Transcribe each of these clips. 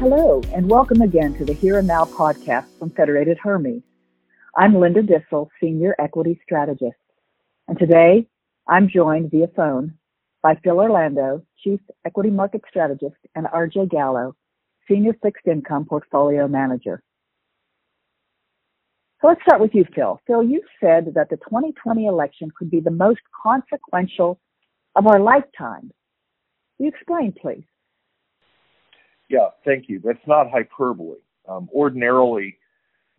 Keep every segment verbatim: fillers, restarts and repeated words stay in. Hello, and welcome again to the Here and Now podcast from Federated Hermes. I'm Linda Dissel, Senior Equity Strategist, and today I'm joined via phone by Phil Orlando, Chief Equity Market Strategist, and R J Gallo, Senior Fixed Income Portfolio Manager. So let's start with you, Phil. Phil, you said that the twenty twenty election could be the most consequential of our lifetime. Will you explain, please? Yeah, thank you. That's not hyperbole. Um, ordinarily,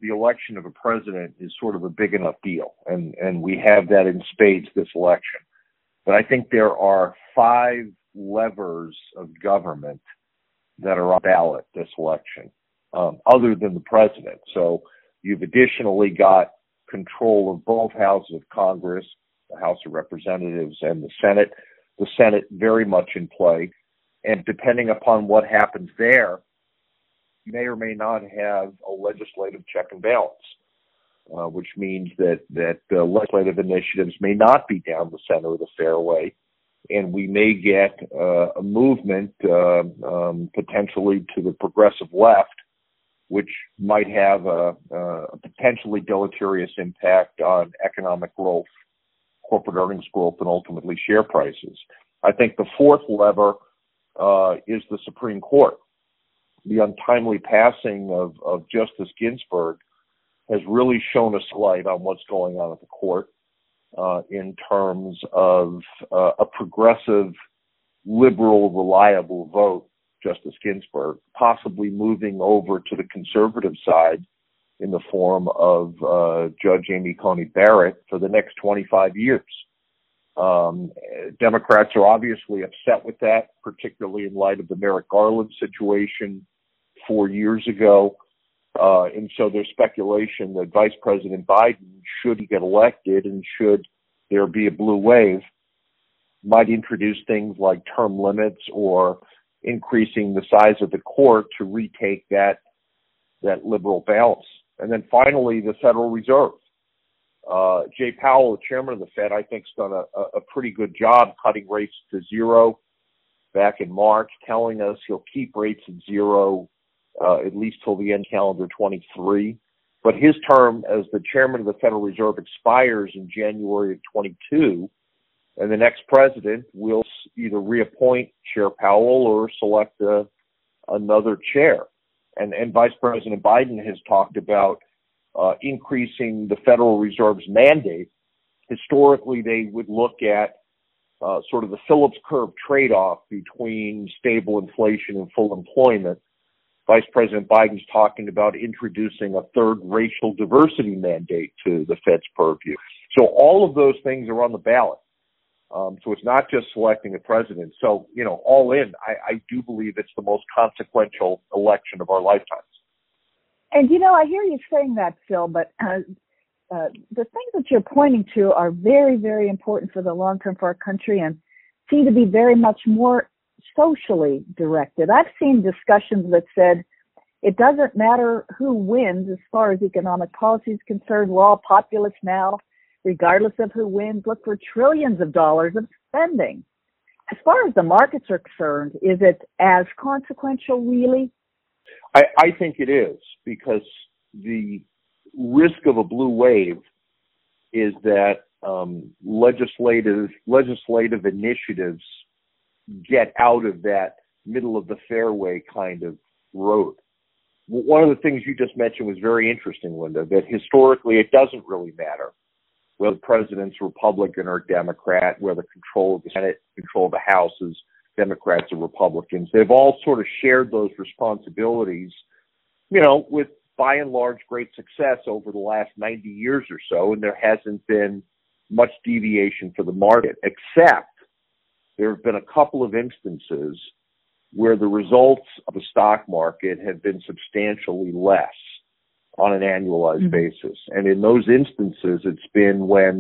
the election of a president is sort of a big enough deal, and, and we have that in spades this election. But I think there are five levers of government that are on ballot this election, um, other than the president. So you've additionally got control of both houses of Congress, the House of Representatives and the Senate. The Senate very much in play. And depending upon what happens there, you may or may not have a legislative check and balance, uh, which means that that uh, legislative initiatives may not be down the center of the fairway, and we may get uh, a movement uh, um, potentially to the progressive left, which might have a, a potentially deleterious impact on economic growth, corporate earnings growth, and ultimately share prices. I think the fourth lever Uh, is the Supreme Court. The untimely passing of, of Justice Ginsburg has really shown a light on what's going on at the court uh, in terms of uh, a progressive, liberal, reliable vote, Justice Ginsburg, possibly moving over to the conservative side in the form of uh, Judge Amy Coney Barrett for the next twenty-five years. Um, Democrats are obviously upset with that, particularly in light of the Merrick Garland situation four years ago. Uh, and so there's speculation that Vice President Biden, should he get elected and should there be a blue wave, might introduce things like term limits or increasing the size of the court to retake that, that liberal balance. And then finally, the Federal Reserve. Uh, Jay Powell, the chairman of the Fed, I think has done a, a pretty good job cutting rates to zero back in March, telling us he'll keep rates at zero uh, at least till the end of calendar twenty-three. But his term as the chairman of the Federal Reserve expires in January of twenty-two, and the next president will either reappoint Chair Powell or select a, another chair. And, and Vice President Biden has talked about Uh, increasing the Federal Reserve's mandate. Historically, they would look at uh, sort of the Phillips curve trade-off between stable inflation and full employment. Vice President Biden's talking about introducing a third racial diversity mandate to the Fed's purview. So all of those things are on the ballot. Um, so it's not just selecting a president. So, you know, all in, I, I do believe it's the most consequential election of our lifetimes. And, you know, I hear you saying that, Phil, but uh, uh, the things that you're pointing to are very, very important for the long term for our country and seem to be very much more socially directed. I've seen discussions that said it doesn't matter who wins as far as economic policy is concerned. We're all populist now, regardless of who wins. Look for trillions of dollars of spending. As far as the markets are concerned, is it as consequential, really? I, I think it is, because the risk of a blue wave is that um, legislative legislative initiatives get out of that middle of the fairway kind of road. One of the things you just mentioned was very interesting, Linda, that historically it doesn't really matter whether the president's Republican or Democrat, whether control of the Senate, control of the Houses, Democrats or Republicans. They've all sort of shared those responsibilities, you know, with by and large great success over the last ninety years or so, and there hasn't been much deviation for the market, except there have been a couple of instances where the results of the stock market have been substantially less on an annualized mm-hmm. basis. And in those instances, it's been when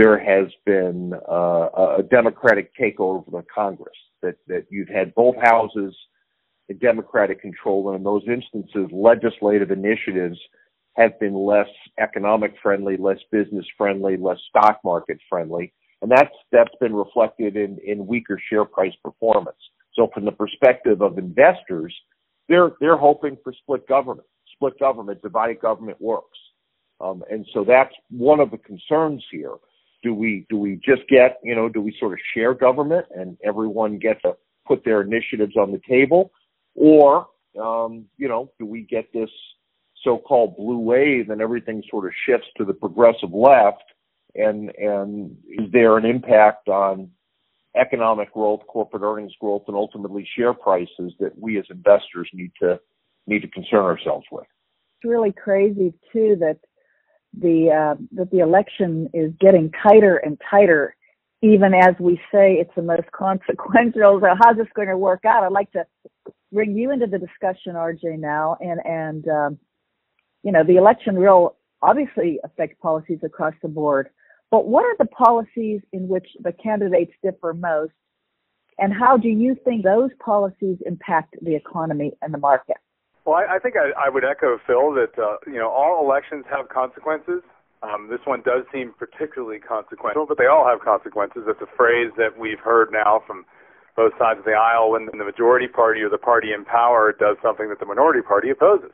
there has been uh, a Democratic takeover of Congress, that, that you've had both houses in Democratic control, and in those instances, legislative initiatives have been less economic friendly, less business friendly, less stock market friendly, and that's that's been reflected in, in weaker share price performance. So from the perspective of investors, They're they're hoping for split government. Split government, divided government works, um, and so that's one of the concerns here. Do we do we just get you know do we sort of share government and everyone gets to put their initiatives on the table, or um, you know do we get this so-called blue wave and everything sort of shifts to the progressive left? And and is there an impact on economic growth, corporate earnings growth, and ultimately share prices that we as investors need to need to concern ourselves with? It's really crazy too that the uh, that the election is getting tighter and tighter, even as we say it's the most consequential. So how's this going to work out? I'd like to bring you into the discussion, R J, now, and and um, you know the election will obviously affect policies across the board. But what are the policies in which the candidates differ most, and how do you think those policies impact the economy and the market? Well, I, I think I, I would echo Phil that uh, you know all elections have consequences. Um, this one does seem particularly consequential, but they all have consequences. That's a phrase that we've heard now from both sides of the aisle when the majority party or the party in power does something that the minority party opposes.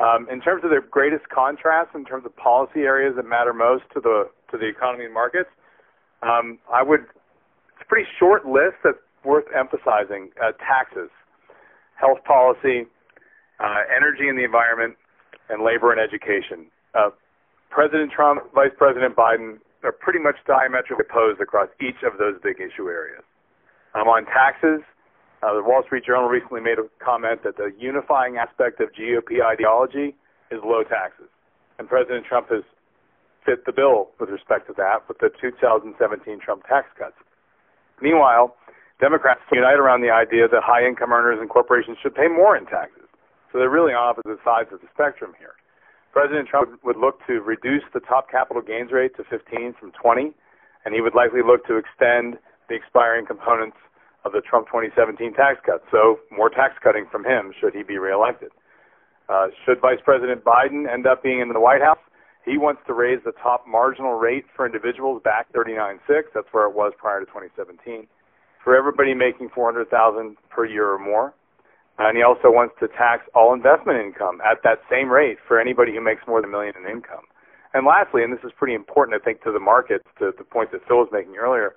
Um, in terms of their greatest contrast, in terms of policy areas that matter most to the to the economy and markets, um, I would. It's a pretty short list that's worth emphasizing: uh, taxes, health policy, uh, energy and the environment, and labor and education. Uh, President Trump, Vice President Biden are pretty much diametrically opposed across each of those big issue areas. Um, on taxes. Uh, the Wall Street Journal recently made a comment that the unifying aspect of G O P ideology is low taxes. And President Trump has fit the bill with respect to that with the two thousand seventeen Trump tax cuts. Meanwhile, Democrats unite around the idea that high-income earners and corporations should pay more in taxes. So they're really on opposite sides of the spectrum here. President Trump would look to reduce the top capital gains rate to fifteen from twenty, and he would likely look to extend the expiring components of the Trump twenty seventeen tax cuts. So more tax cutting from him should he be reelected. Uh, should Vice President Biden end up being in the White House, he wants to raise the top marginal rate for individuals back thirty-nine point six. That's where it was prior to twenty seventeen. For everybody making four hundred thousand dollars per year or more. And he also wants to tax all investment income at that same rate for anybody who makes more than a million in income. And lastly, and this is pretty important, I think, to the markets, to the point that Phil was making earlier,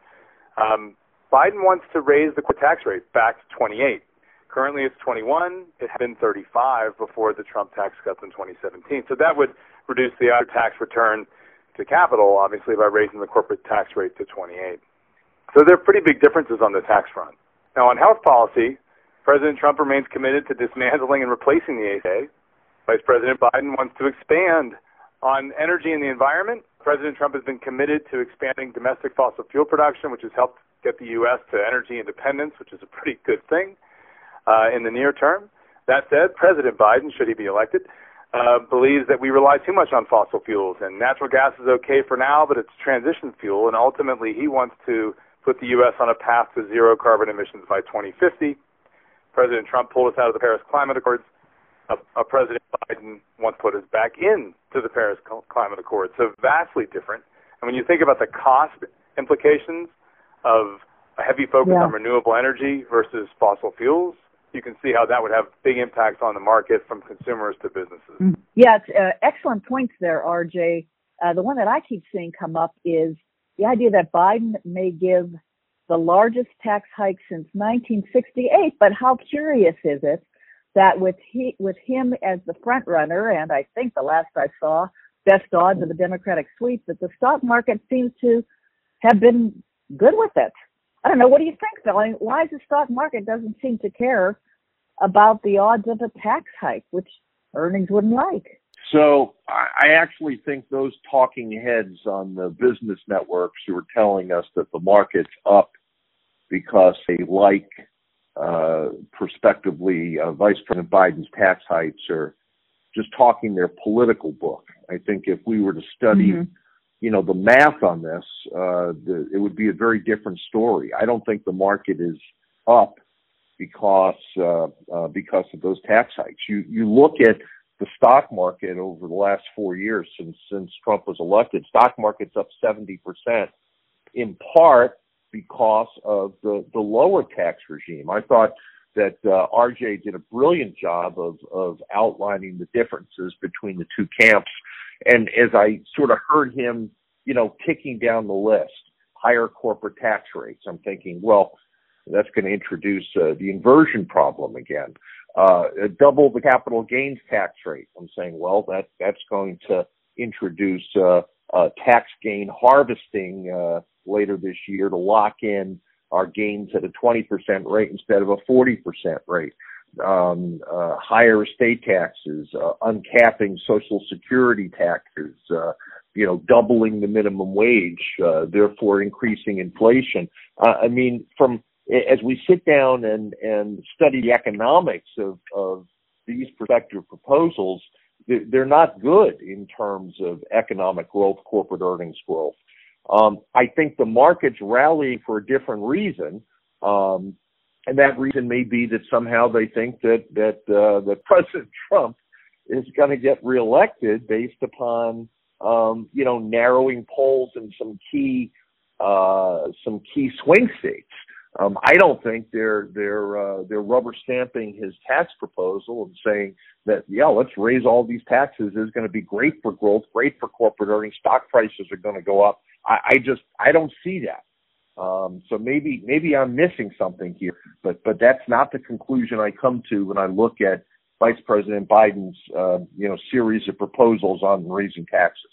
um, Biden wants to raise the corporate tax rate back to twenty-eight. Currently, it's twenty-one. It had been thirty-five before the Trump tax cuts in twenty seventeen. So that would reduce the after tax return to capital, obviously, by raising the corporate tax rate to twenty-eight. So there are pretty big differences on the tax front. Now, on health policy, President Trump remains committed to dismantling and replacing the A C A. Vice President Biden wants to expand on energy and the environment. President Trump has been committed to expanding domestic fossil fuel production, which has helped get the U S to energy independence, which is a pretty good thing uh, in the near term. That said, President Biden, should he be elected, uh, believes that we rely too much on fossil fuels, and natural gas is okay for now, but it's transition fuel, and ultimately he wants to put the U S on a path to zero carbon emissions by twenty fifty. President Trump pulled us out of the Paris Climate Accords. Uh, uh, President Biden wants to put us back in to the Paris Climate Accords, so vastly different. And when you think about the cost implications of a heavy focus yeah. on renewable energy versus fossil fuels, you can see how that would have big impacts on the market from consumers to businesses. Yeah, it's, uh, excellent points there, R J. Uh, the one that I keep seeing come up is the idea that Biden may give the largest tax hike since nineteen sixty-eight, but how curious is it that with, he, with him as the front runner, and I think the last I saw, best odds of the Democratic sweep, that the stock market seems to have been good with it. I don't know. What do you think, Phil? I mean, why is the stock market doesn't seem to care about the odds of a tax hike, which earnings wouldn't like? So I actually think those talking heads on the business networks who are telling us that the market's up because they like, uh, prospectively, uh, Vice President Biden's tax hikes are just talking their political book. I think if we were to study mm-hmm. you know, the math on this, uh, the, it would be a very different story. I don't think the market is up because, uh, uh, because of those tax hikes. You, you look at the stock market over the last four years since, since Trump was elected, stock market's up seventy percent in part because of the, the lower tax regime. I thought that uh, R J did a brilliant job of, of outlining the differences between the two camps. And as I sort of heard him, you know, ticking down the list, higher corporate tax rates, I'm thinking, well, that's going to introduce uh, the inversion problem again. Uh, double the capital gains tax rate. I'm saying, well, that that's going to introduce uh, uh, tax gain harvesting uh, later this year to lock in our gains at a twenty percent rate instead of a forty percent rate. Um, uh, higher estate taxes, uh, uncapping Social Security taxes, uh, you know, doubling the minimum wage, uh, therefore increasing inflation. Uh, I mean, from as we sit down and, and study the economics of, of these prospective proposals, they're not good in terms of economic growth, corporate earnings growth. Um, I think the market's rallying for a different reason, um, and that reason may be that somehow they think that that, uh, that President Trump is going to get reelected based upon um, you know narrowing polls in some key uh, some key swing states. Um, I don't think they're they're uh, they're rubber stamping his tax proposal and saying that yeah, let's raise all these taxes. It's going to be great for growth, great for corporate earnings. Stock prices are going to go up. I, I just I don't see that. Um, so maybe maybe I'm missing something here, but but that's not the conclusion I come to when I look at Vice President Biden's uh, you know series of proposals on raising taxes.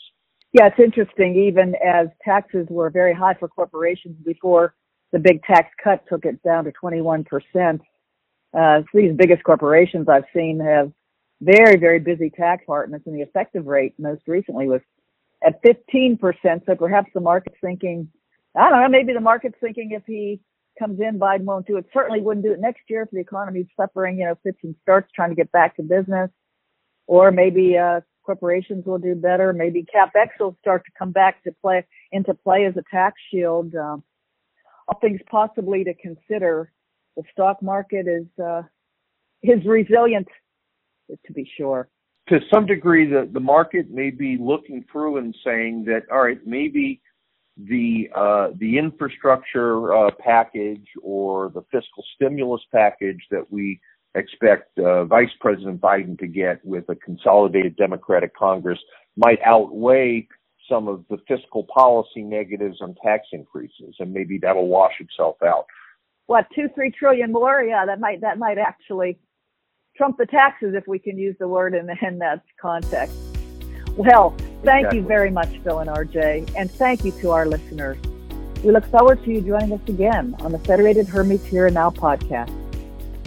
Yeah, it's interesting. Even as taxes were very high for corporations before the big tax cut took it down to twenty-one percent. Uh, these biggest corporations I've seen have very, very busy tax departments, and the effective rate most recently was at fifteen percent. So perhaps the market's thinking, I don't know, maybe the market's thinking if he comes in, Biden won't do it. Certainly wouldn't do it next year if the economy's suffering, you know, fits and starts trying to get back to business. Or maybe uh, corporations will do better. Maybe CapEx will start to come back to play into play as a tax shield. Um, All things possibly to consider. The stock market is uh, is resilient, to be sure. To some degree, the, the market may be looking through and saying that, all right, maybe the uh, the infrastructure uh, package or the fiscal stimulus package that we expect uh, Vice President Biden to get with a consolidated Democratic Congress might outweigh some of the fiscal policy negatives and tax increases, and maybe that'll wash itself out. What, two, three trillion more? Yeah, that might that might actually trump the taxes, if we can use the word in, in that context. Well, thank exactly. you very much, Phil and R J, and thank you to our listeners. We look forward to you joining us again on the Federated Hermes Here and Now podcast.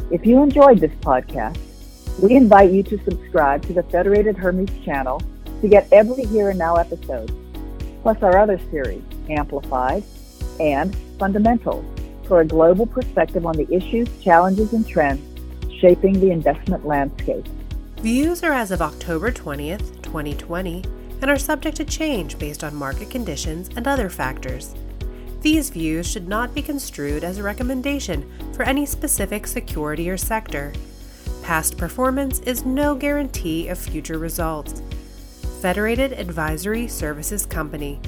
If you enjoyed this podcast, we invite you to subscribe to the Federated Hermes channel to get every Here and Now episode, plus our other series, Amplified and Fundamentals, for a global perspective on the issues, challenges, and trends shaping the investment landscape. Views are as of October twentieth, twenty twenty, and are subject to change based on market conditions and other factors. These views should not be construed as a recommendation for any specific security or sector. Past performance is no guarantee of future results. Federated Advisory Services Company.